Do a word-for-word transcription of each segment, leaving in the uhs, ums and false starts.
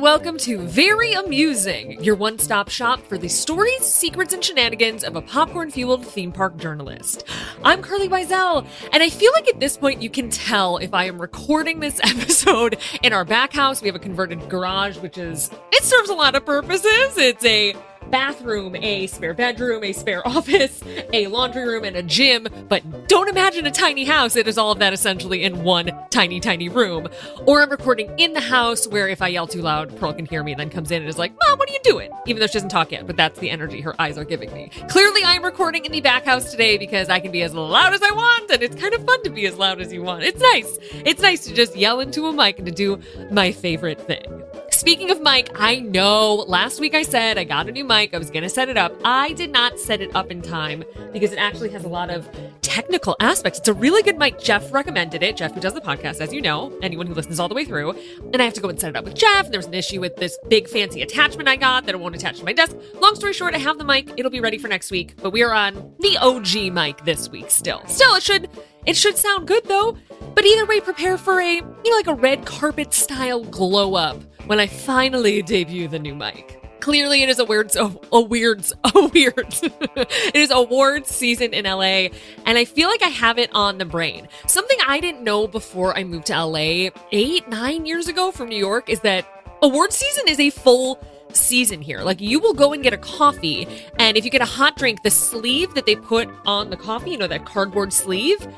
and welcome to Very Amusing, your one-stop shop for the stories, secrets, and shenanigans of a popcorn-fueled theme park journalist. I'm Carlye Wisel, and I feel like at this point you can tell if I am recording this episode in our back house. We have a converted garage, which is, it serves a lot of purposes. It's a bathroom, a spare bedroom, a spare office, a laundry room, and a gym, but don't imagine a tiny house. It is all of that essentially in one tiny, tiny room. Or I'm recording in the house where if I yell too loud, Pearl can hear me and then comes in and is like, Mom, what are you doing? Even though she doesn't talk yet, but that's the energy her eyes are giving me. Clearly, I'm recording in the back house today because I can be as loud as I want, and it's kind of fun to be as loud as you want. It's nice. It's nice to just yell into a mic and to do my favorite thing. Speaking of mic, I know last week I said I got a new mic. I was going to set it up. I did not set it up in time because it actually has a lot of technical aspects. It's a really good mic. Jeff recommended it. Jeff, who does the podcast, as you know, anyone who listens all the way through. And I have to go and set it up with Jeff. And there was an issue with this big fancy attachment I got that it won't attach to my desk. Long story short, I have the mic. It'll be ready for next week. But we are on the O G mic this week still. Still, it should... It should sound good, though. But either way, prepare for a, you know, like a red carpet style glow up when I finally debut the new mic. Clearly, it is a weirds, a, a weirds, a weirds. It is awards season in L A, and I feel like I have it on the brain. Something I didn't know before I moved to L A eight, nine years ago from New York is that awards season is a full season here. Like, you will go and get a coffee, and if you get a hot drink, the sleeve that they put on the coffee, you know, that cardboard sleeve,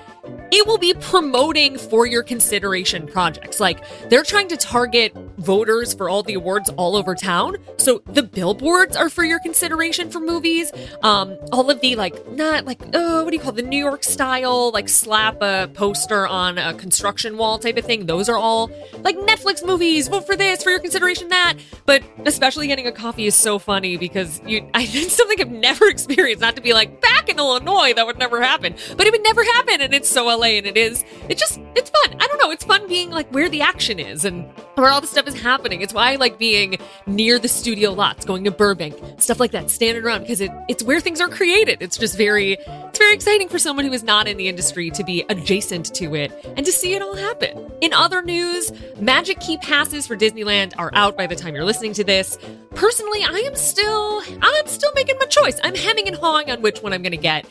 it will be promoting for your consideration projects. Like, they're trying to target voters for all the awards all over town. So the billboards are for your consideration for movies. Um, all of the, like, not like, oh, what do you call it? The New York style, like slap a poster on a construction wall type of thing. Those are all like Netflix movies. Vote for this, for your consideration that. But especially getting a coffee is so funny because you, I, it's something I've never experienced. Not to be like, back in Illinois, that would never happen. But it would never happen. And it's so L A, and it is, it's just, it's fun. I don't know. It's fun being like where the action is and where all the stuff is happening. It's why I like being near the studio lots, going to Burbank, stuff like that, standing around, because it, it's where things are created. It's just very, it's very exciting for someone who is not in the industry to be adjacent to it and to see it all happen. In other news, Magic Key passes for Disneyland are out by the time you're listening to this. Personally, I am still, I'm still making my choice. I'm hemming and hawing on which one I'm going to get,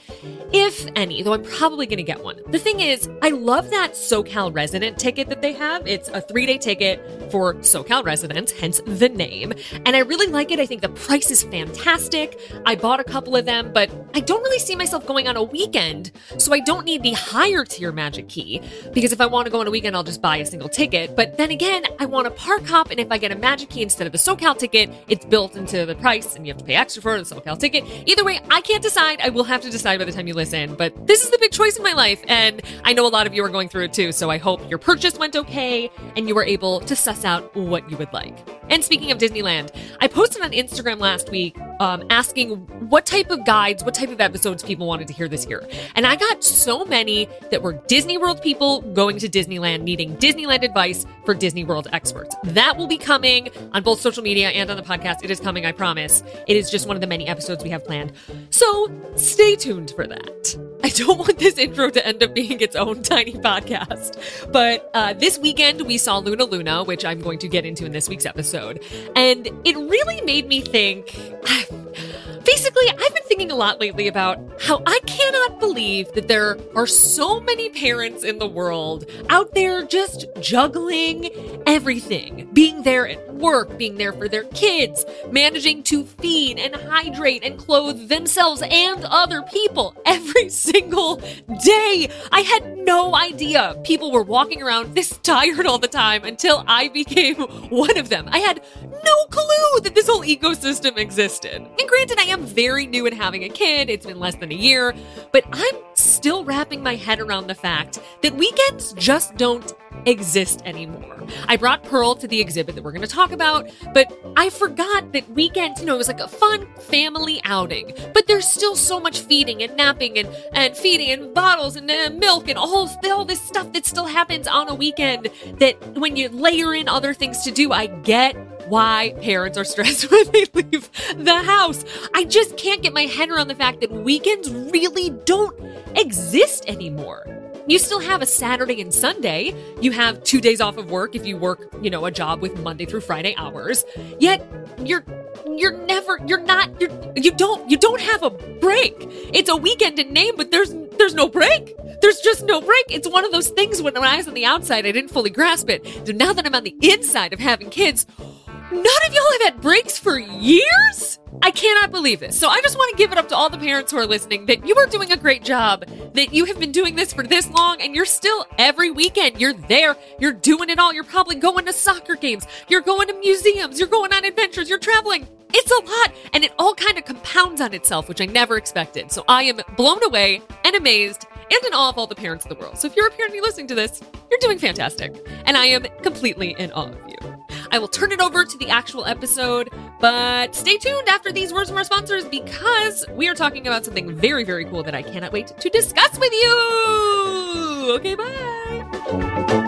if any, though I'm probably going to get one. The thing is, I love that SoCal resident ticket that they have. It's a three-day ticket for SoCal residents, hence the name. And I really like it. I think the price is fantastic. I bought a couple of them, but I don't really see myself going on a weekend, so I don't need the higher tier Magic Key, because if I want to go on a weekend, I'll just buy a single ticket. But then again, I want a park hop, and if I get a Magic Key instead of a SoCal ticket, it's built into the price, and you have to pay extra for it, the SoCal ticket. Either way, I can't decide. I will have to decide by the time you listen, but this is the big choice in my life, and I know a lot of you are going through it too, so I hope your purchase went okay and you were able to suss out what you would like. And speaking of Disneyland, I posted on Instagram last week um, asking what type of guides, what type of episodes people wanted to hear this year. And I got so many that were Disney World people going to Disneyland, needing Disneyland advice for Disney World experts. That will be coming on both social media and on the podcast. It is coming, I promise. It is just one of the many episodes we have planned. So stay tuned for that. I don't want this intro to end up being its own tiny podcast. But uh, this weekend, we saw Luna Luna, which I'm going to get into in this week's episode. And it really made me think... Basically, I've been thinking a lot lately about how I cannot believe that there are so many parents in the world out there just juggling everything. Being there at work, being there for their kids, managing to feed and hydrate and clothe themselves and other people every single day. I had no idea people were walking around this tired all the time until I became one of them. I had no clue that this whole ecosystem existed. And granted, I I am very new at having a kid. It's been less than a year, but I'm still wrapping my head around the fact that weekends just don't exist anymore. I brought Pearl to the exhibit that we're going to talk about, but I forgot that weekends, you know, it was like a fun family outing, but there's still so much feeding and napping and, and feeding and bottles and uh, milk and all, all this stuff that still happens on a weekend that when you layer in other things to do, I get why parents are stressed when they leave the house. I just can't get my head around the fact that weekends really don't exist anymore. you still have a Saturday and Sunday. You have two days off of work if you work, you know, a job with Monday through Friday hours. Yet you're you're never you're not you're, you don't you don't have a break. It's a weekend in name, but there's there's no break. There's just no break. It's one of those things when, when I was on the outside, I didn't fully grasp it. So now that I'm on the inside of having kids, none of y'all have had breaks for years? I cannot believe this. So I just want to give it up to all the parents who are listening that you are doing a great job, that you have been doing this for this long, and you're still every weekend. You're there. You're doing it all. You're probably going to soccer games. You're going to museums. You're going on adventures. You're traveling. It's a lot, and it all kind of compounds on itself, which I never expected. So I am blown away and amazed and in awe of all the parents of the world. So if you're a parent and you're listening to this, you're doing fantastic, and I am completely in awe of you. I will turn it over to the actual episode, but stay tuned after these words from our sponsors because we are talking about something very, very cool that I cannot wait to discuss with you. Okay, bye.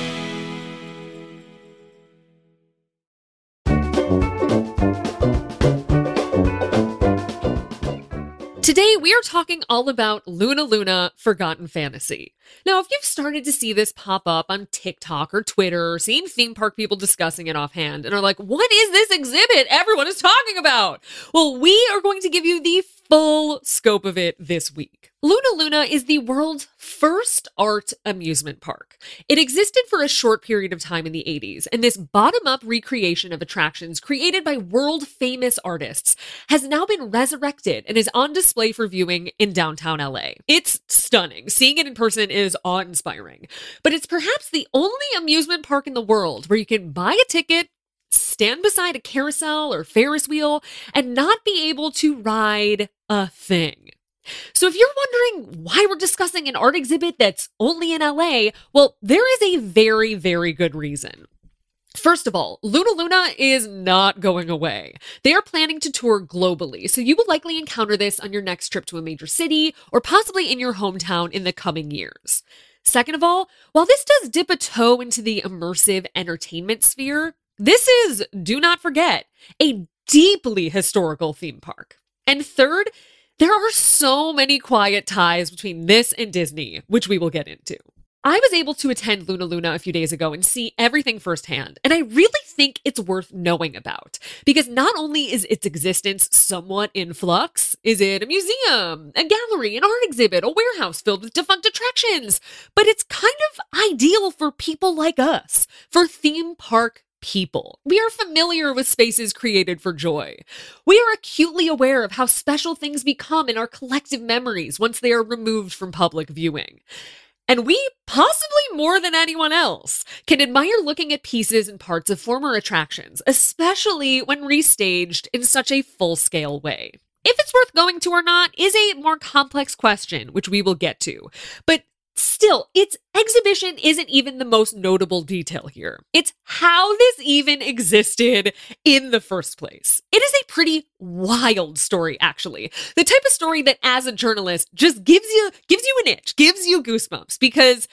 Today, we are talking all about Luna Luna Forgotten Fantasy. Now, if you've started to see this pop up on TikTok or Twitter, or seen theme park people discussing it offhand and are like, what is this exhibit everyone is talking about? Well, we are going to give you the full scope of it this week. Luna Luna is the world's first art amusement park. It existed for a short period of time in the eighties, and this bottom-up recreation of attractions created by world-famous artists has now been resurrected and is on display for viewing in downtown L A. It's stunning. Seeing it in person is awe-inspiring, but it's perhaps the only amusement park in the world where you can buy a ticket, stand beside a carousel or Ferris wheel, and not be able to ride a thing. So if you're wondering why we're discussing an art exhibit that's only in L A, well, there is a very, very good reason. First of all, Luna Luna is not going away. They are planning to tour globally, so you will likely encounter this on your next trip to a major city or possibly in your hometown in the coming years. Second of all, while this does dip a toe into the immersive entertainment sphere, this is, do not forget, a deeply historical theme park. And third, there are so many quiet ties between this and Disney, which we will get into. I was able to attend Luna Luna a few days ago and see everything firsthand, and I really think it's worth knowing about, because not only is its existence somewhat in flux, is it a museum, a gallery, an art exhibit, a warehouse filled with defunct attractions, but it's kind of ideal for people like us, for theme park people. We are familiar with spaces created for joy. We are acutely aware of how special things become in our collective memories once they are removed from public viewing. And we, possibly more than anyone else, can admire looking at pieces and parts of former attractions, especially when restaged in such a full-scale way. If it's worth going to or not is a more complex question, which we will get to. But still, its exhibition isn't even the most notable detail here. It's how this even existed in the first place. It is a pretty wild story, actually. The type of story that, as a journalist, just gives you gives you an itch, gives you goosebumps, because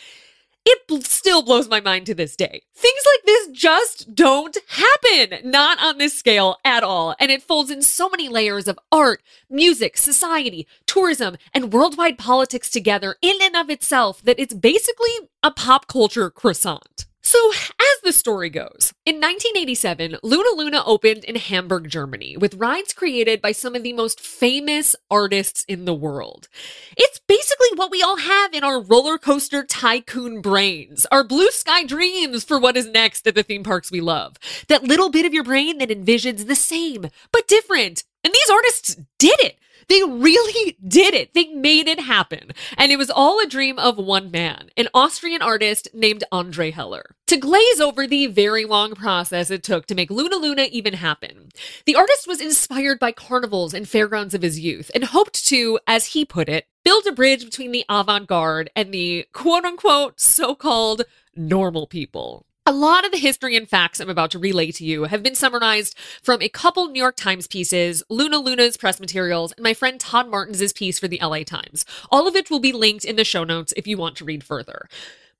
it bl- still blows my mind to this day. Things like this just don't happen, not on this scale at all. And it folds in so many layers of art, music, society, tourism, and worldwide politics together in and of itself that it's basically a pop culture croissant. So as the story goes, in nineteen eighty-seven, Luna Luna opened in Hamburg, Germany, with rides created by some of the most famous artists in the world. It's basically what we all have in our roller coaster tycoon brains, our blue sky dreams for what is next at the theme parks we love. That little bit of your brain that envisions the same, but different. And these artists did it. They really did it. They made it happen. And it was all a dream of one man, an Austrian artist named André Heller. To glaze over the very long process it took to make Luna Luna even happen, the artist was inspired by carnivals and fairgrounds of his youth and hoped to, as he put it, build a bridge between the avant-garde and the quote-unquote so-called normal people. A lot of the history and facts I'm about to relay to you have been summarized from a couple New York Times pieces, Luna Luna's press materials, and my friend Todd Martin's piece for the L A Times. All of it will be linked in the show notes if you want to read further.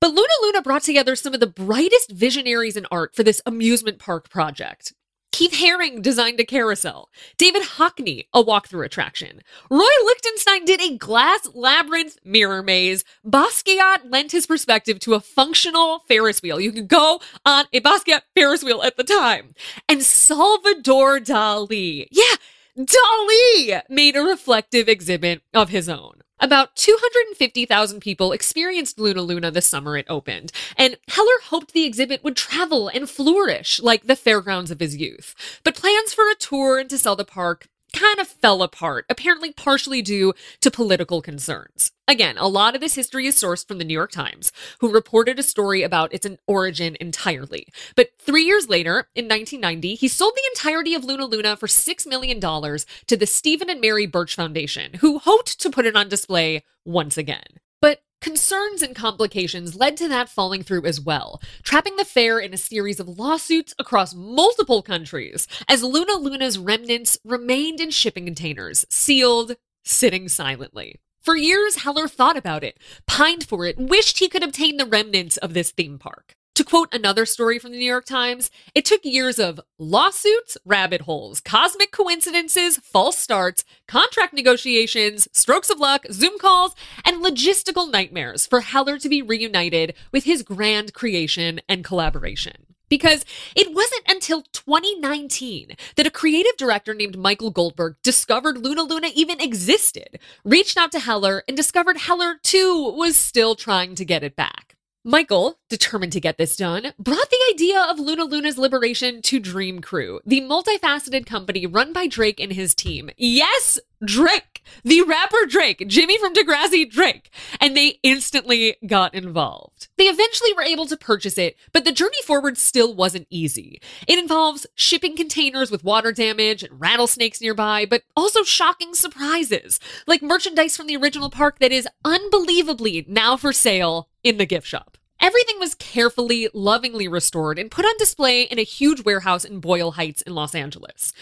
But Luna Luna brought together some of the brightest visionaries in art for this amusement park project. Keith Haring designed a carousel. David Hockney, a walkthrough attraction. Roy Lichtenstein did a glass labyrinth mirror maze. Basquiat lent his perspective to a functional Ferris wheel. You could go on a Basquiat Ferris wheel at the time. And Salvador Dali, yeah, Dali, made a reflective exhibit of his own. About two hundred fifty thousand people experienced Luna Luna the summer it opened, and Heller hoped the exhibit would travel and flourish like the fairgrounds of his youth. But plans for a tour and to sell the park kind of fell apart, apparently partially due to political concerns. Again, a lot of this history is sourced from the New York Times, who reported a story about its origin entirely. But three years later, in nineteen ninety, he sold the entirety of Luna Luna for six million dollars to the Stephen and Mary Birch Foundation, who hoped to put it on display once again. But concerns and complications led to that falling through as well, trapping the fair in a series of lawsuits across multiple countries as Luna Luna's remnants remained in shipping containers, sealed, sitting silently. For years, Heller thought about it, pined for it, wished he could obtain the remnants of this theme park. To quote another story from the New York Times, it took years of lawsuits, rabbit holes, cosmic coincidences, false starts, contract negotiations, strokes of luck, Zoom calls, and logistical nightmares for Heller to be reunited with his grand creation and collaboration. Because it wasn't until twenty nineteen that a creative director named Michael Goldberg discovered Luna Luna even existed, reached out to Heller, and discovered Heller, too, was still trying to get it back. Michael, determined to get this done, brought the idea of Luna Luna's liberation to Dream Crew, the multifaceted company run by Drake and his team. Yes, Drake! The rapper Drake, Jimmy from Degrassi Drake. And they instantly got involved. They eventually were able to purchase it, but the journey forward still wasn't easy. It involves shipping containers with water damage and rattlesnakes nearby, but also shocking surprises, like merchandise from the original park that is unbelievably now for sale in the gift shop. Everything was carefully, lovingly restored and put on display in a huge warehouse in Boyle Heights in Los Angeles,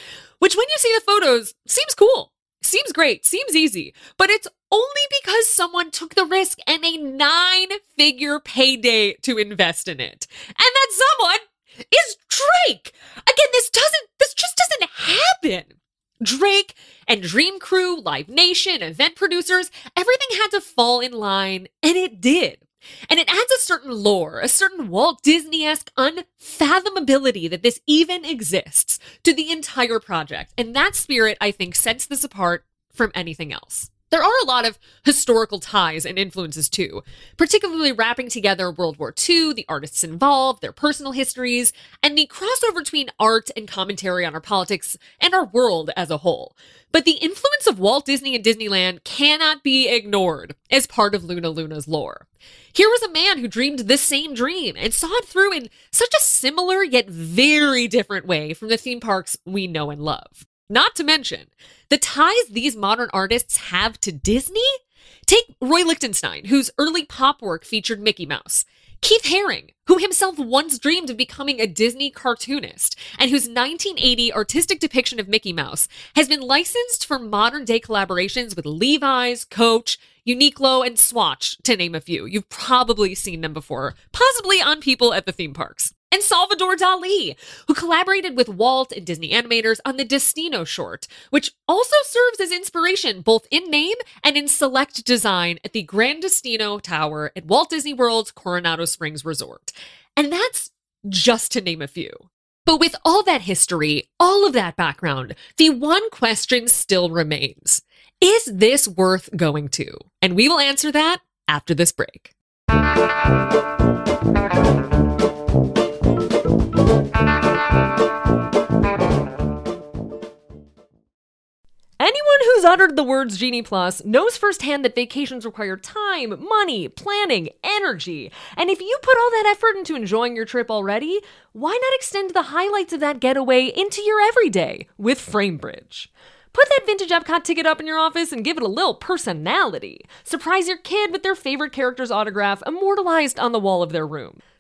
which when you see the photos, seems cool, seems great, seems easy, but it's only because someone took the risk and a nine-figure payday to invest in it. And that someone is Drake. Again, this doesn't, this just doesn't happen. Drake and Dream Crew, Live Nation, event producers, everything had to fall in line, and it did. And it adds a certain lore, a certain Walt Disney-esque unfathomability that this even exists to the entire project. And that spirit, I think, sets this apart from anything else. There are a lot of historical ties and influences too, particularly wrapping together World War Two, the artists involved, their personal histories, and the crossover between art and commentary on our politics and our world as a whole. But the influence of Walt Disney and Disneyland cannot be ignored as part of Luna Luna's lore. Here was a man who dreamed this same dream and saw it through in such a similar yet very different way from the theme parks we know and love. Not to mention, the ties these modern artists have to Disney? Take Roy Lichtenstein, whose early pop work featured Mickey Mouse. Keith Haring, who himself once dreamed of becoming a Disney cartoonist, and whose nineteen eighty artistic depiction of Mickey Mouse has been licensed for modern-day collaborations with Levi's, Coach, Uniqlo, and Swatch, to name a few. You've probably seen them before, possibly on people at the theme parks. and Salvador Dali, who collaborated with Walt and Disney animators on the Destino short, which also serves as inspiration both in name and in select design at the Grandestino Tower at Walt Disney World's Coronado Springs Resort. And that's just to name a few. But with all that history, all of that background, the one question still remains. Is this worth going to? And we will answer that after this break. Anyone who's uttered the words Genie Plus knows firsthand that vacations require time, money, planning, energy. And if you put all that effort into enjoying your trip already, why not extend the highlights of that getaway into your everyday with Framebridge? Put that vintage Epcot ticket up in your office and give it a little personality. Surprise your kid with their favorite character's autograph immortalized on the wall of their room.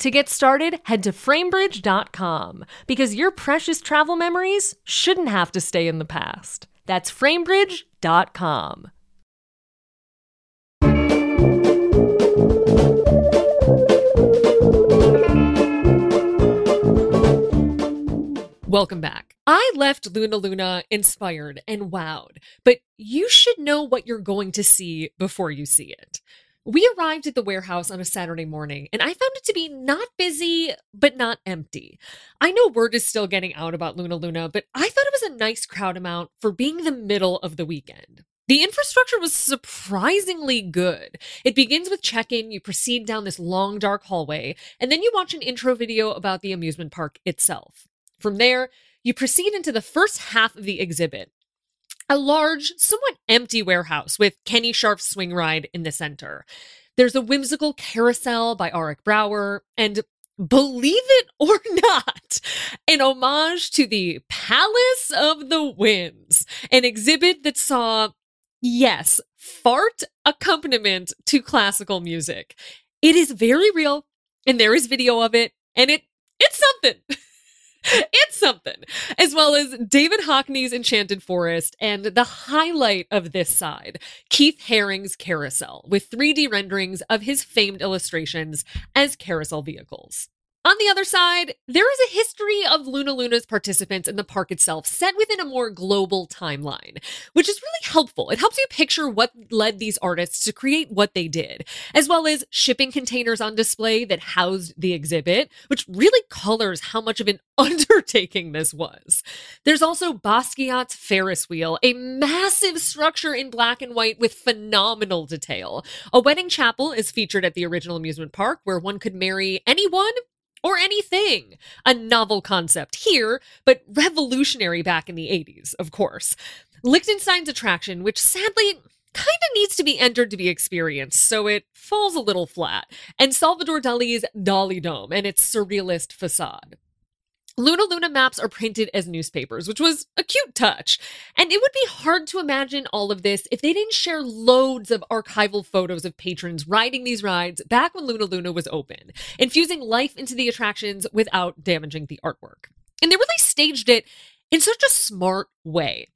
To get started, head to framebridge dot com, because your precious travel memories shouldn't have to stay in the past. That's framebridge dot com. Welcome back. I left Luna Luna inspired and wowed, but you should know what you're going to see before you see it. We arrived at the warehouse on a Saturday morning, and I found it to be not busy, but not empty. I know word is still getting out about Luna Luna, but I thought it was a nice crowd amount for being the middle of the weekend. The infrastructure was surprisingly good. It begins with check-in, you proceed down this long, dark hallway, and then you watch an intro video about the amusement park itself. From there, you proceed into the first half of the exhibit. A large, somewhat empty warehouse with Kenny Sharp's swing ride in the center. There's a whimsical carousel by Arik Brauer, and believe it or not, an homage to the Palace of the Winds, an exhibit that saw, yes, fart accompaniment to classical music. It is very real, and there is video of it, and it it's something. It's something, as well as David Hockney's Enchanted Forest and the highlight of this side, Keith Haring's Carousel, with three D renderings of his famed illustrations as carousel vehicles. On the other side, there is a history of Luna Luna's participants in the park itself set within a more global timeline, which is really helpful. It helps you picture what led these artists to create what they did, as well as shipping containers on display that housed the exhibit, which really colors how much of an undertaking this was. There's also Basquiat's Ferris wheel, a massive structure in black and white with phenomenal detail. A wedding chapel is featured at the original amusement park where one could marry anyone or anything. A novel concept here, but revolutionary back in the eighties, of course. Lichtenstein's attraction, which sadly kind of needs to be entered to be experienced, so it falls a little flat. And Salvador Dali's Dali Dome and its surrealist facade. Luna Luna maps are printed as newspapers, which was a cute touch. And it would be hard to imagine all of this if they didn't share loads of archival photos of patrons riding these rides back when Luna Luna was open, infusing life into the attractions without damaging the artwork. And they really staged it in such a smart way.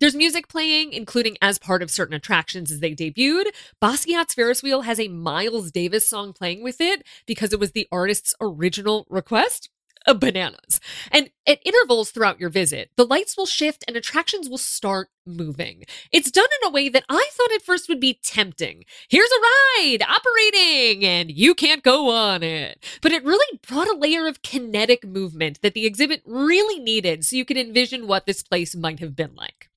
There's music playing, including as part of certain attractions as they debuted. Basquiat's Ferris wheel has a Miles Davis song playing with it because it was the artist's original request. bananas. And at intervals throughout your visit, the lights will shift and attractions will start moving. It's done in a way that I thought at first would be tempting. Here's a ride operating and you can't go on it. But it really brought a layer of kinetic movement that the exhibit really needed so you could envision what this place might have been like.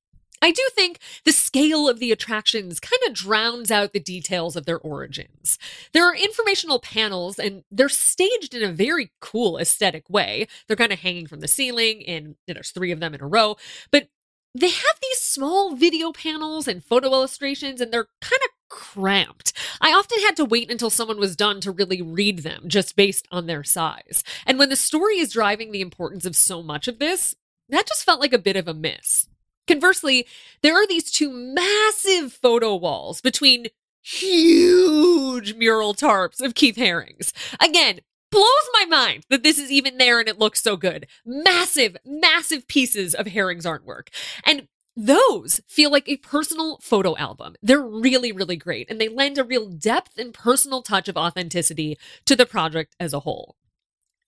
I do think the scale of the attractions kind of drowns out the details of their origins. There are informational panels, and they're staged in a very cool aesthetic way. They're kind of hanging from the ceiling, and there's three of them in a row. But they have these small video panels and photo illustrations, and they're kind of cramped. I often had to wait until someone was done to really read them, just based on their size. And when the story is driving the importance of so much of this, that just felt like a bit of a miss. Conversely, there are these two massive photo walls between huge mural tarps of Keith Haring's. Again, blows my mind that this is even there and it looks so good. Massive, massive pieces of Haring's artwork. And those feel like a personal photo album. They're really, really great. And they lend a real depth and personal touch of authenticity to the project as a whole.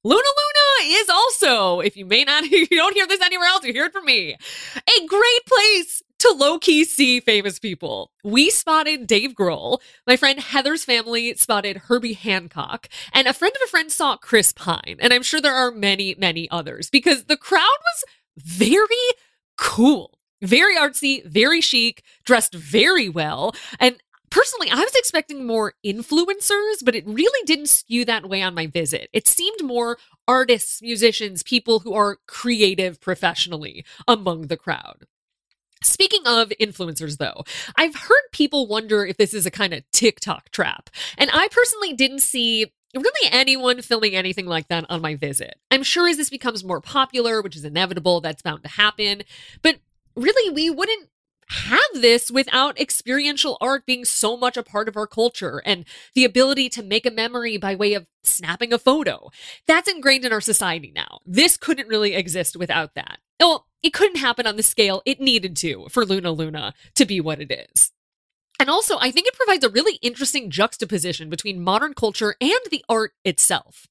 Luna Luna is also, if you may not, you don't hear this anywhere else, you hear it from me, a great place to low-key see famous people. We spotted Dave Grohl, my friend Heather's family spotted Herbie Hancock, and a friend of a friend saw Chris Pine, and I'm sure there are many, many others, because the crowd was very cool, very artsy, very chic, dressed very well, and personally, I was expecting more influencers, but it really didn't skew that way on my visit. It seemed more artists, musicians, people who are creative professionally among the crowd. Speaking of influencers, though, I've heard people wonder if this is a kind of TikTok trap, and I personally didn't see really anyone filming anything like that on my visit. I'm sure as this becomes more popular, which is inevitable, that's bound to happen, but really, we wouldn't have this without experiential art being so much a part of our culture and the ability to make a memory by way of snapping a photo. That's ingrained in our society now. This couldn't really exist without that. Well, it couldn't happen on the scale it needed to for Luna Luna to be what it is. And also, I think it provides a really interesting juxtaposition between modern culture and the art itself.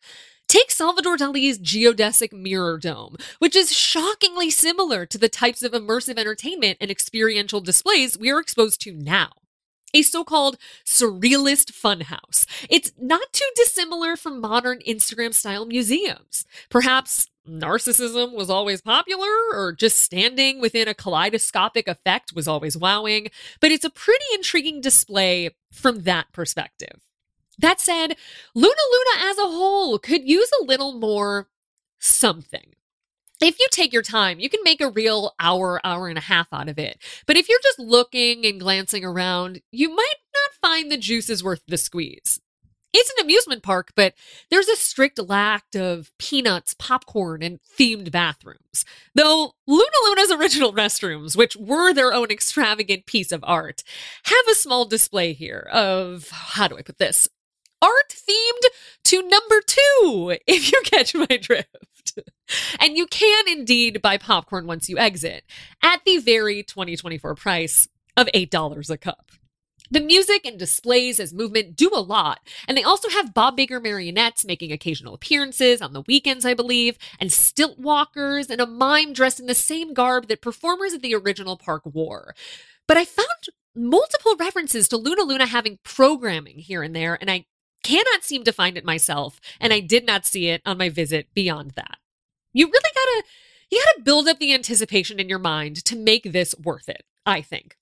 Take Salvador Dali's geodesic mirror dome, which is shockingly similar to the types of immersive entertainment and experiential displays we are exposed to now. A so-called surrealist funhouse. It's not too dissimilar from modern Instagram-style museums. Perhaps narcissism was always popular, or just standing within a kaleidoscopic effect was always wowing, but it's a pretty intriguing display from that perspective. That said, Luna Luna as a whole could use a little more something. If you take your time, you can make a real hour, hour and a half out of it. But if you're just looking and glancing around, you might not find the juice is worth the squeeze. It's an amusement park, but there's a strict lack of peanuts, popcorn, and themed bathrooms. Though Luna Luna's original restrooms, which were their own extravagant piece of art, have a small display here of, how do I put this? Art themed to number two, if you catch my drift. And you can indeed buy popcorn once you exit at the very twenty twenty-four price of eight dollars a cup. The music and displays as movement do a lot, and they also have Bob Baker marionettes making occasional appearances on the weekends, I believe, and stilt walkers, and a mime dressed in the same garb that performers at the original park wore. But I found multiple references to Luna Luna having programming here and there, and I cannot seem to find it myself, and I did not see it on my visit beyond that. You really gotta, you gotta build up the anticipation in your mind to make this worth it, I think.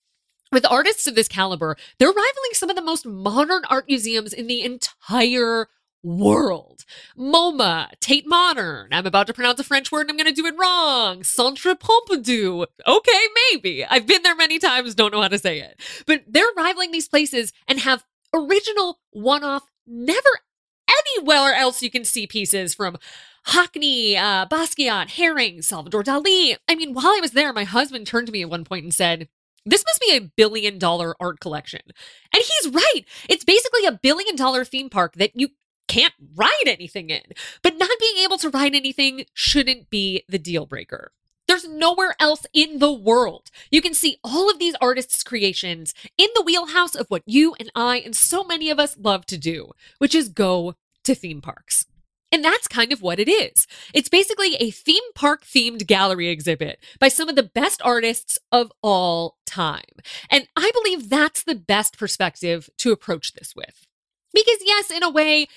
With artists of this caliber, they're rivaling some of the most modern art museums in the entire world. MoMA, Tate Modern, I'm about to pronounce a French word and I'm going to do it wrong, Centre Pompidou, okay, maybe. I've been there many times, don't know how to say it. But they're rivaling these places and have original, one-off, never anywhere else you can see pieces from Hockney, uh, Basquiat, Haring, Salvador Dali. I mean, while I was there, my husband turned to me at one point and said, "This must be a billion dollar art collection." And he's right. It's basically a billion dollar theme park that you can't ride anything in. But not being able to ride anything shouldn't be the deal breaker. There's nowhere else in the world you can see all of these artists' creations in the wheelhouse of what you and I and so many of us love to do, which is go to theme parks. And that's kind of what it is. It's basically a theme park themed gallery exhibit by some of the best artists of all time. And I believe that's the best perspective to approach this with. Because yes, in a way,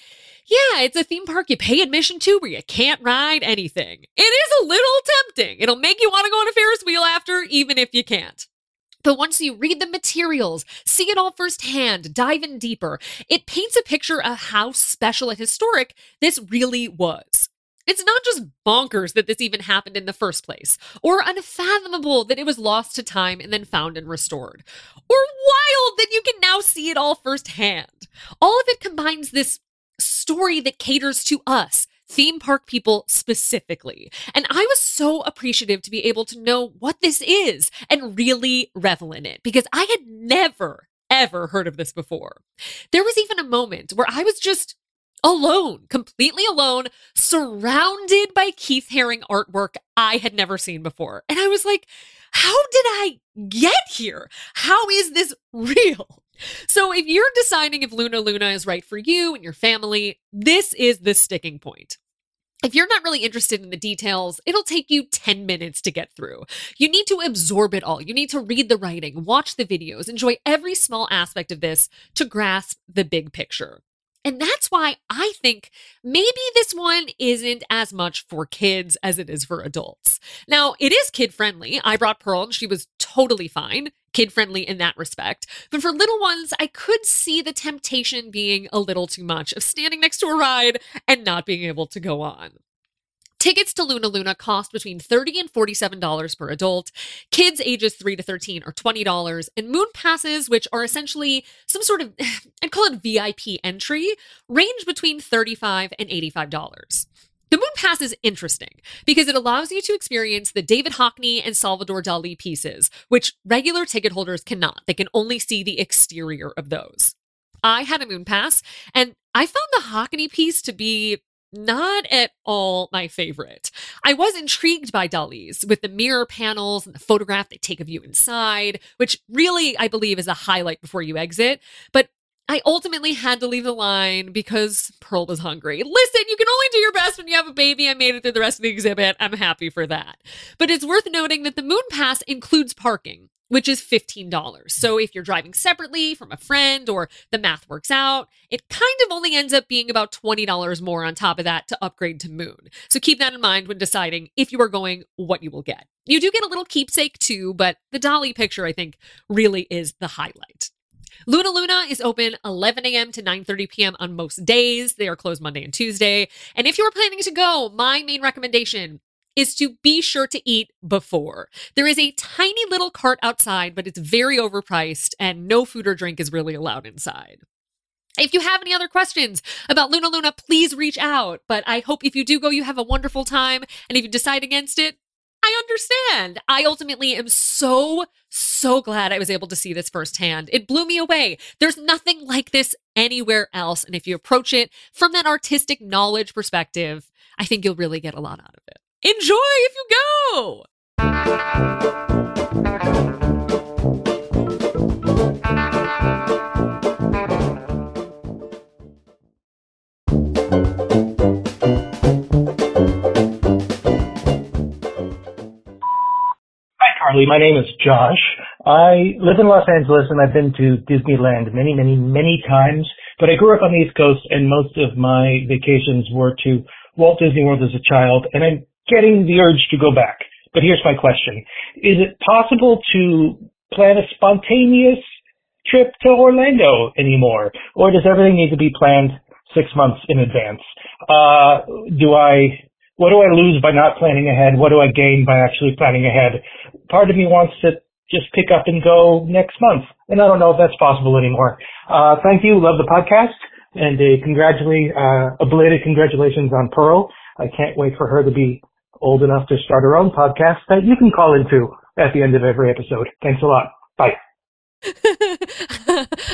yeah, it's a theme park you pay admission to where you can't ride anything. It is a little tempting. It'll make you want to go on a Ferris wheel after, even if you can't. But once you read the materials, see it all firsthand, dive in deeper, it paints a picture of how special and historic this really was. It's not just bonkers that this even happened in the first place, or unfathomable that it was lost to time and then found and restored, or wild that you can now see it all firsthand. All of it combines this story that caters to us, theme park people specifically. And I was so appreciative to be able to know what this is and really revel in it, because I had never, ever heard of this before. There was even a moment where I was just alone, completely alone, surrounded by Keith Haring artwork I had never seen before. And I was like, how did I get here? How is this real? So if you're deciding if Luna Luna is right for you and your family, this is the sticking point. If you're not really interested in the details, it'll take you ten minutes to get through. You need to absorb it all. You need to read the writing, watch the videos, enjoy every small aspect of this to grasp the big picture. And that's why I think maybe this one isn't as much for kids as it is for adults. Now, it is kid-friendly. I brought Pearl and she was totally fine, kid-friendly in that respect. But for little ones, I could see the temptation being a little too much of standing next to a ride and not being able to go on. Tickets to Luna Luna cost between thirty dollars and forty-seven dollars per adult. Kids ages three to thirteen are twenty dollars. And moon passes, which are essentially some sort of, I'd call it V I P entry, range between thirty-five dollars and eighty-five dollars. The moon pass is interesting because it allows you to experience the David Hockney and Salvador Dali pieces, which regular ticket holders cannot. They can only see the exterior of those. I had a moon pass, and I found the Hockney piece to be not at all my favorite. I was intrigued by Dali's with the mirror panels and the photograph they take of you inside, which really, I believe, is a highlight before you exit. But I ultimately had to leave the line because Pearl was hungry. Listen, you can only do your best when you have a baby. I made it through the rest of the exhibit. I'm happy for that. But it's worth noting that the Moon Pass includes parking, which is fifteen dollars. So if you're driving separately from a friend or the math works out, it kind of only ends up being about twenty dollars more on top of that to upgrade to Moon. So keep that in mind when deciding if you are going, what you will get. You do get a little keepsake too, but the Dali picture, I think, really is the highlight. Luna Luna is open eleven a.m. to nine thirty p.m. on most days. They are closed Monday and Tuesday. And if you are planning to go, my main recommendation is to be sure to eat before. There is a tiny little cart outside, but it's very overpriced and no food or drink is really allowed inside. If you have any other questions about Luna Luna, please reach out. But I hope if you do go, you have a wonderful time. And if you decide against it, I understand. I ultimately am so, so glad I was able to see this firsthand. It blew me away. There's nothing like this anywhere else. And if you approach it from that artistic knowledge perspective, I think you'll really get a lot out of it. Enjoy if you go! Hi, Carlye. My name is Josh. I live in Los Angeles and I've been to Disneyland many, many, many times. But I grew up on the East Coast and most of my vacations were to Walt Disney World as a child, and I'm getting the urge to go back. But here's my question. Is it possible to plan a spontaneous trip to Orlando anymore? Or does everything need to be planned six months in advance? Uh, do I, what do I lose by not planning ahead? What do I gain by actually planning ahead? Part of me wants to just pick up and go next month. And I don't know if that's possible anymore. Uh, thank you. Love the podcast. And a congratulate, uh, a belated congratulations on Pearl. I can't wait for her to be old enough to start her own podcast that you can call into at the end of every episode. Thanks a lot. Bye.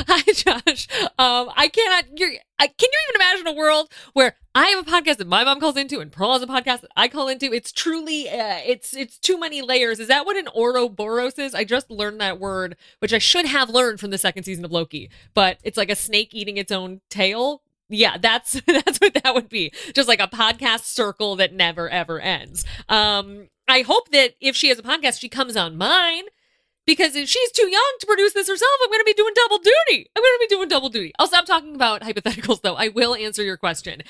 Hi, Josh. Um, I cannot, you're, I, can you even imagine a world where I have a podcast that my mom calls into and Pearl has a podcast that I call into? It's truly, uh, it's it's too many layers. Is that what an Ouroboros is? I just learned that word, which I should have learned from the second season of Loki, but it's like a snake eating its own tail. yeah, that's that's what that would be. Just like a podcast circle that never, ever ends. Um, I hope that if she has a podcast, she comes on mine. Because if she's too young to produce this herself, I'm going to be doing double duty. I'm going to be doing double duty. I'll stop talking about hypotheticals, though. I will answer your question.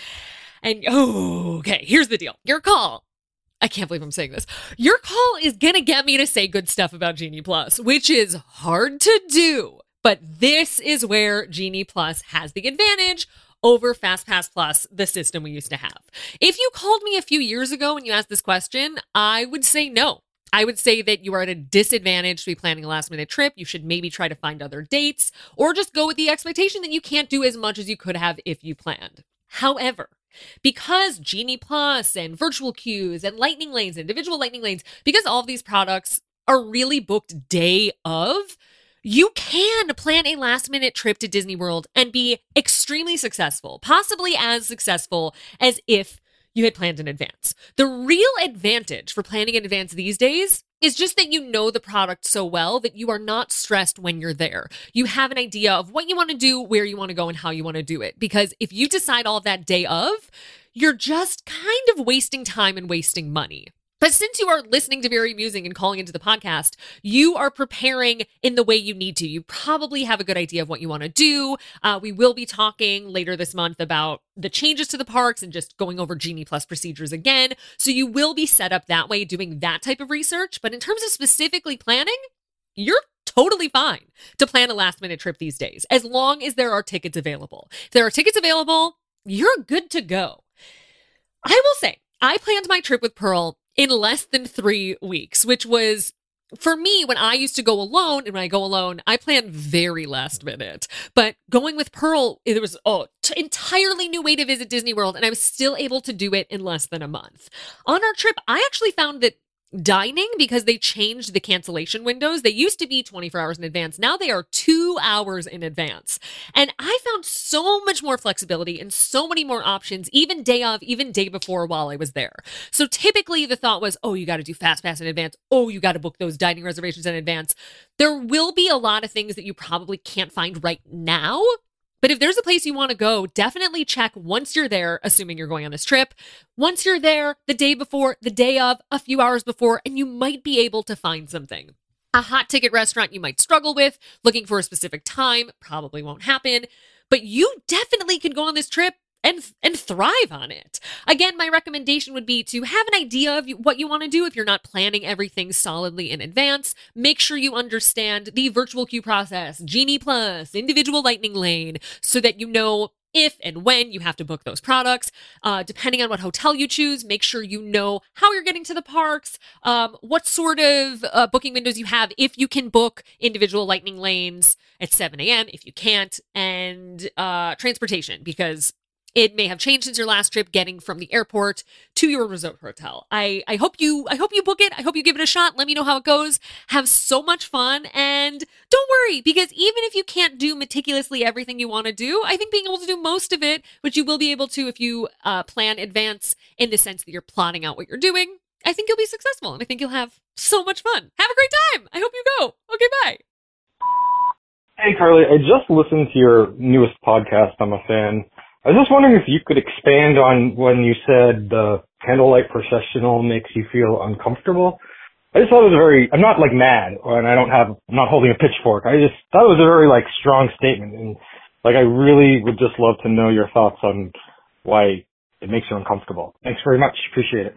And, oh, okay, here's the deal. Your call. I can't believe I'm saying this. Your call is going to get me to say good stuff about Genie Plus, which is hard to do. But this is where Genie Plus has the advantage over FastPass Plus, the system we used to have. If you called me a few years ago and you asked this question, I would say no. I would say that you are at a disadvantage to be planning a last minute trip. You should maybe try to find other dates or just go with the expectation that you can't do as much as you could have if you planned. However, because Genie Plus and virtual queues and lightning lanes, individual lightning lanes, because all of these products are really booked day of, you can plan a last minute trip to Disney World and be extremely successful, possibly as successful as if you had planned in advance. The real advantage for planning in advance these days is just that you know the product so well that you are not stressed when you're there. You have an idea of what you want to do, where you want to go, and how you want to do it. Because if you decide all of that day of, you're just kind of wasting time and wasting money. But since you are listening to Very Amusing and calling into the podcast, you are preparing in the way you need to. You probably have a good idea of what you want to do. Uh, we will be talking later this month about the changes to the parks and just going over Genie Plus procedures again. So you will be set up that way, doing that type of research. But in terms of specifically planning, you're totally fine to plan a last minute trip these days, as long as there are tickets available. If there are tickets available, you're good to go. I will say, I planned my trip with Pearl in less than three weeks, which was, for me, when I used to go alone, and when I go alone, I plan very last minute. But going with Pearl, it was an entirely new way to visit Disney World, and I was still able to do it in less than a month. On our trip, I actually found that dining, because they changed the cancellation windows, they used to be twenty-four hours in advance. Now they are two hours in advance. And I found so much more flexibility and so many more options, even day of, even day before while I was there. So typically the thought was, oh, you got to do FastPass in advance. Oh, you got to book those dining reservations in advance. There will be a lot of things that you probably can't find right now. But if there's a place you want to go, definitely check once you're there, assuming you're going on this trip. Once you're there, the day before, the day of, a few hours before, and you might be able to find something. A hot ticket restaurant you might struggle with, looking for a specific time, probably won't happen. But you definitely can go on this trip and and thrive on it. Again, my recommendation would be to have an idea of what you want to do if you're not planning everything solidly in advance. Make sure you understand the virtual queue process, Genie Plus, individual lightning lane, so that you know if and when you have to book those products. Uh, depending on what hotel you choose, make sure you know how you're getting to the parks, um, what sort of uh, booking windows you have, if you can book individual lightning lanes at seven a.m., if you can't, and uh, transportation, because it may have changed since your last trip, getting from the airport to your resort hotel. I, I hope you I hope you book it. I hope you give it a shot. Let me know how it goes. Have so much fun. And don't worry, because even if you can't do meticulously everything you want to do, I think being able to do most of it, which you will be able to if you uh, plan advance in the sense that you're plotting out what you're doing, I think you'll be successful. And I think you'll have so much fun. Have a great time. I hope you go. Okay, bye. Hey, Carlye, I just listened to your newest podcast. I'm a fan. I was just wondering if you could expand on when you said the Candlelight Processional makes you feel uncomfortable. I just thought it was a very, I'm not like mad, and I don't have, I'm not holding a pitchfork. I just thought it was a very like strong statement, and like I really would just love to know your thoughts on why it makes you uncomfortable. Thanks very much. Appreciate it.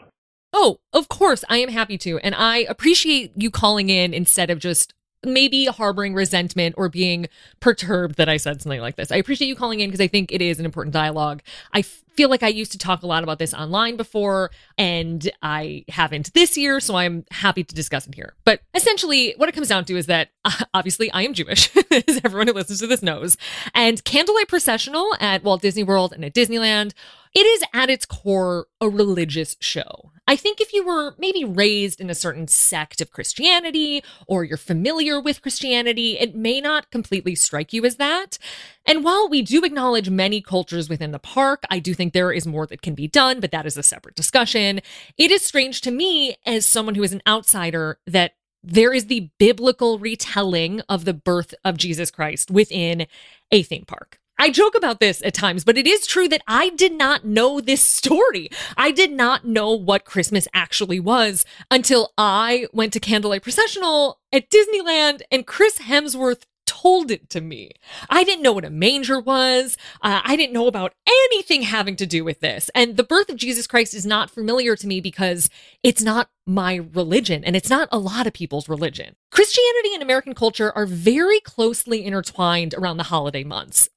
Oh, of course. I am happy to. And I appreciate you calling in instead of just maybe harboring resentment or being perturbed that I said something like this. I appreciate you calling in because I think it is an important dialogue. I feel like I used to talk a lot about this online before, and I haven't this year, so I'm happy to discuss it here. But essentially, what it comes down to is that, uh, obviously, I am Jewish, as everyone who listens to this knows. And Candlelight Processional at Walt Disney World and at Disneyland, it is at its core a religious show. I think if you were maybe raised in a certain sect of Christianity or you're familiar with Christianity, it may not completely strike you as that. And while we do acknowledge many cultures within the park, I do think there is more that can be done, but that is a separate discussion. It is strange to me, as someone who is an outsider, that there is the biblical retelling of the birth of Jesus Christ within a theme park. I joke about this at times, but it is true that I did not know this story. I did not know what Christmas actually was until I went to Candlelight Processional at Disneyland and Chris Hemsworth told it to me. I didn't know what a manger was. Uh, I didn't know about anything having to do with this. And the birth of Jesus Christ is not familiar to me because it's not my religion, and it's not a lot of people's religion. Christianity and American culture are very closely intertwined around the holiday months.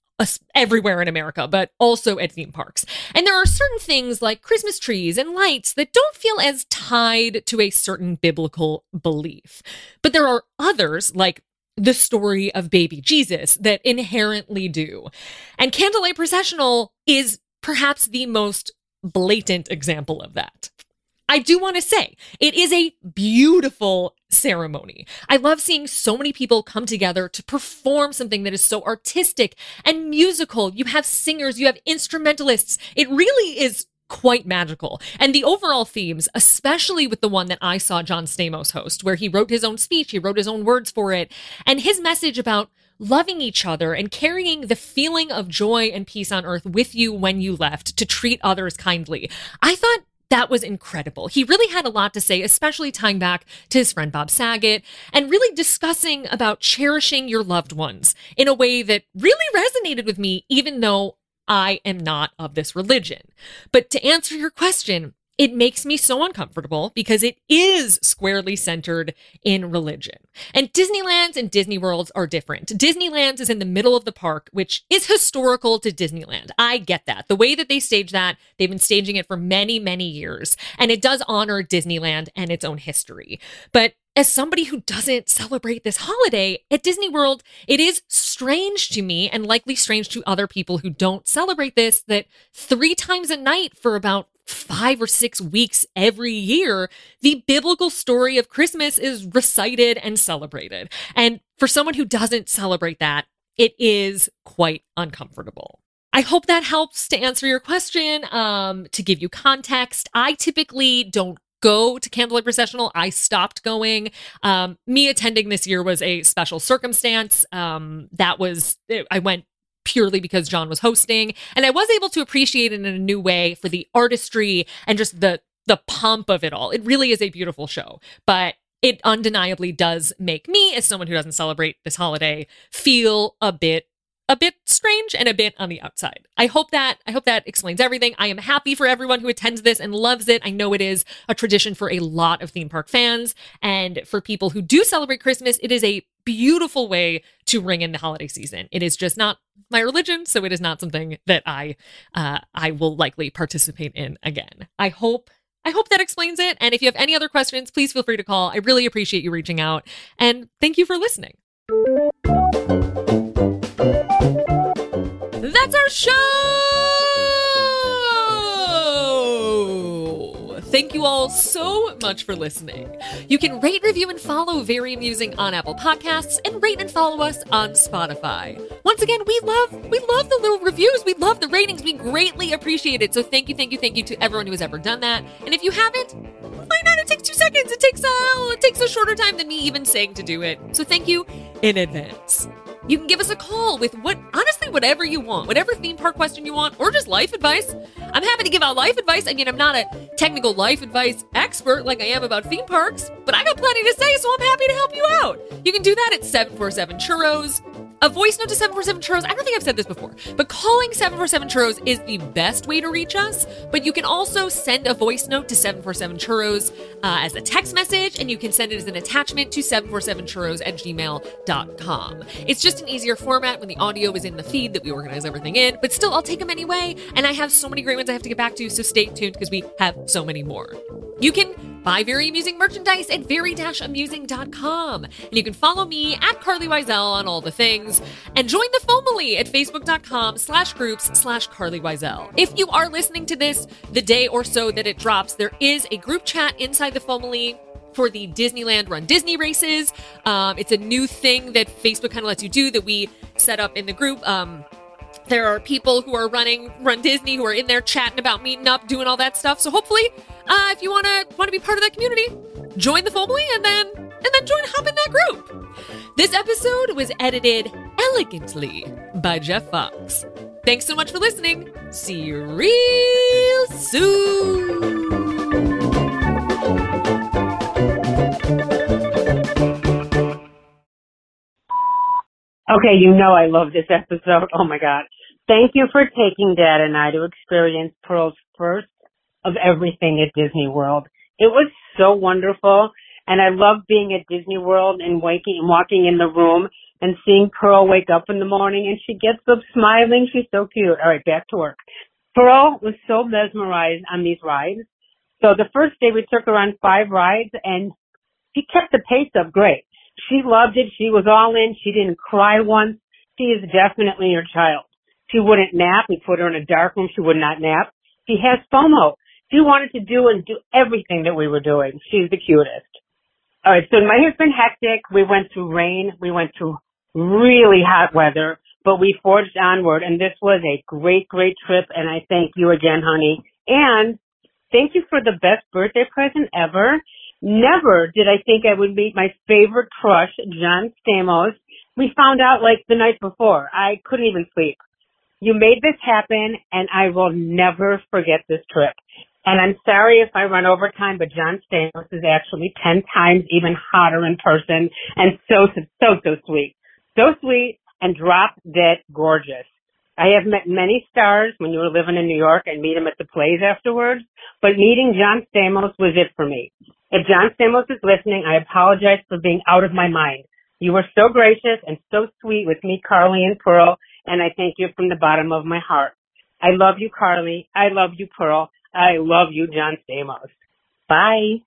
Everywhere in America, but also at theme parks. And there are certain things like Christmas trees and lights that don't feel as tied to a certain biblical belief. But there are others, like the story of baby Jesus, that inherently do. And Candlelight Processional is perhaps the most blatant example of that. I do want to say it is a beautiful ceremony. I love seeing so many people come together to perform something that is so artistic and musical. You have singers, you have instrumentalists. It really is quite magical. And the overall themes, especially with the one that I saw John Stamos host, where he wrote his own speech, he wrote his own words for it, and his message about loving each other and carrying the feeling of joy and peace on earth with you when you left to treat others kindly. I thought that was incredible. He really had a lot to say, especially tying back to his friend Bob Saget and really discussing about cherishing your loved ones in a way that really resonated with me, even though I am not of this religion. But to answer your question, it makes me so uncomfortable because it is squarely centered in religion. And Disneyland's and Disney World's are different. Disneyland's is in the middle of the park, which is historical to Disneyland. I get that. The way that they stage that, they've been staging it for many, many years. And it does honor Disneyland and its own history. But as somebody who doesn't celebrate this holiday, at Disney World, it is strange to me and likely strange to other people who don't celebrate this that three times a night for about five or six weeks every year, the biblical story of Christmas is recited and celebrated. And for someone who doesn't celebrate that, it is quite uncomfortable. I hope that helps to answer your question. Um, to give you context, I typically don't go to Candlelight Processional. I stopped going. Um, me attending this year was a special circumstance. Um, that was, I went purely because John was hosting, and I was able to appreciate it in a new way for the artistry and just the the pomp of it all. It really is a beautiful show, but it undeniably does make me, as someone who doesn't celebrate this holiday, feel a bit a bit strange and a bit on the outside. I hope that I hope that explains everything. I am happy for everyone who attends this and loves it. I know it is a tradition for a lot of theme park fans, and for people who do celebrate Christmas, it is a beautiful way to ring in the holiday season. It is just not my religion, so it is not something that I uh, I will likely participate in again. I hope I hope that explains it. And if you have any other questions, please feel free to call. I really appreciate you reaching out, and thank you for listening. That's our show! Thank you all so much for listening. You can rate, review, and follow Very Amusing on Apple Podcasts, and rate and follow us on Spotify. Once again, we love we love the little reviews. We love the ratings. We greatly appreciate it. So thank you, thank you, thank you to everyone who has ever done that. And if you haven't, why not? It takes two seconds. It takes a, it takes a shorter time than me even saying to do it. So thank you in advance. You can give us a call with what, honestly, whatever you want, whatever theme park question you want, or just life advice. I'm happy to give out life advice. I mean, I'm not a technical life advice expert like I am about theme parks, but I got plenty to say, so I'm happy to help you out. You can do that at seven four seven churros. A voice note to seven four seven churros. I don't think I've said this before, but calling seven four seven churros is the best way to reach us. But you can also send a voice note to seven four seven churros uh, as a text message, and you can send it as an attachment to seven four seven churros at gmail dot com. It's just an easier format when the audio is in the feed that we organize everything in, but still, I'll take them anyway. And I have so many great ones I have to get back to, so stay tuned because we have so many more. You can buy Very Amusing merchandise at very dash amusing dot com. And you can follow me at Carlye Wisel on all the things. And join the family at facebook.com slash groups slash Carlye Wisel. If you are listening to this the day or so that it drops, there is a group chat inside the family for the Disneyland Run Disney races. Um, it's a new thing that Facebook kind of lets you do that we set up in the group. Um... There are people who are running Run Disney who are in there chatting about meeting up, doing all that stuff. So hopefully, uh, if you want to want to be part of that community, join the family and then and then join hop in that group. This episode was edited elegantly by Jeff Fox. Thanks so much for listening. See you real soon. Okay, you know I love this episode. Oh, my God. Thank you for taking Dad and I to experience Pearl's first of everything at Disney World. It was so wonderful, and I love being at Disney World and waking, walking in the room and seeing Pearl wake up in the morning, and she gets up smiling. She's so cute. All right, back to work. Pearl was so mesmerized on these rides. So the first day we took her on five rides, and she kept the pace up great. She loved it. She was all in. She didn't cry once. She is definitely your child. She wouldn't nap. We put her in a dark room. She would not nap. She has FOMO. She wanted to do and do everything that we were doing. She's the cutest. All right, so my husband hectic. We went through rain. We went through really hot weather, but we forged onward, and this was a great, great trip, and I thank you again, honey. And thank you for the best birthday present ever. Never did I think I would meet my favorite crush, John Stamos. We found out like the night before. I couldn't even sleep. You made this happen, and I will never forget this trip. And I'm sorry if I run over time, but John Stamos is actually ten times even hotter in person, and so, so, so sweet. So sweet and drop dead gorgeous. I have met many stars when you were living in New York and meet them at the plays afterwards, but meeting John Stamos was it for me. If John Stamos is listening, I apologize for being out of my mind. You were so gracious and so sweet with me, Carlye and Pearl, and I thank you from the bottom of my heart. I love you, Carlye. I love you, Pearl. I love you, John Stamos. Bye.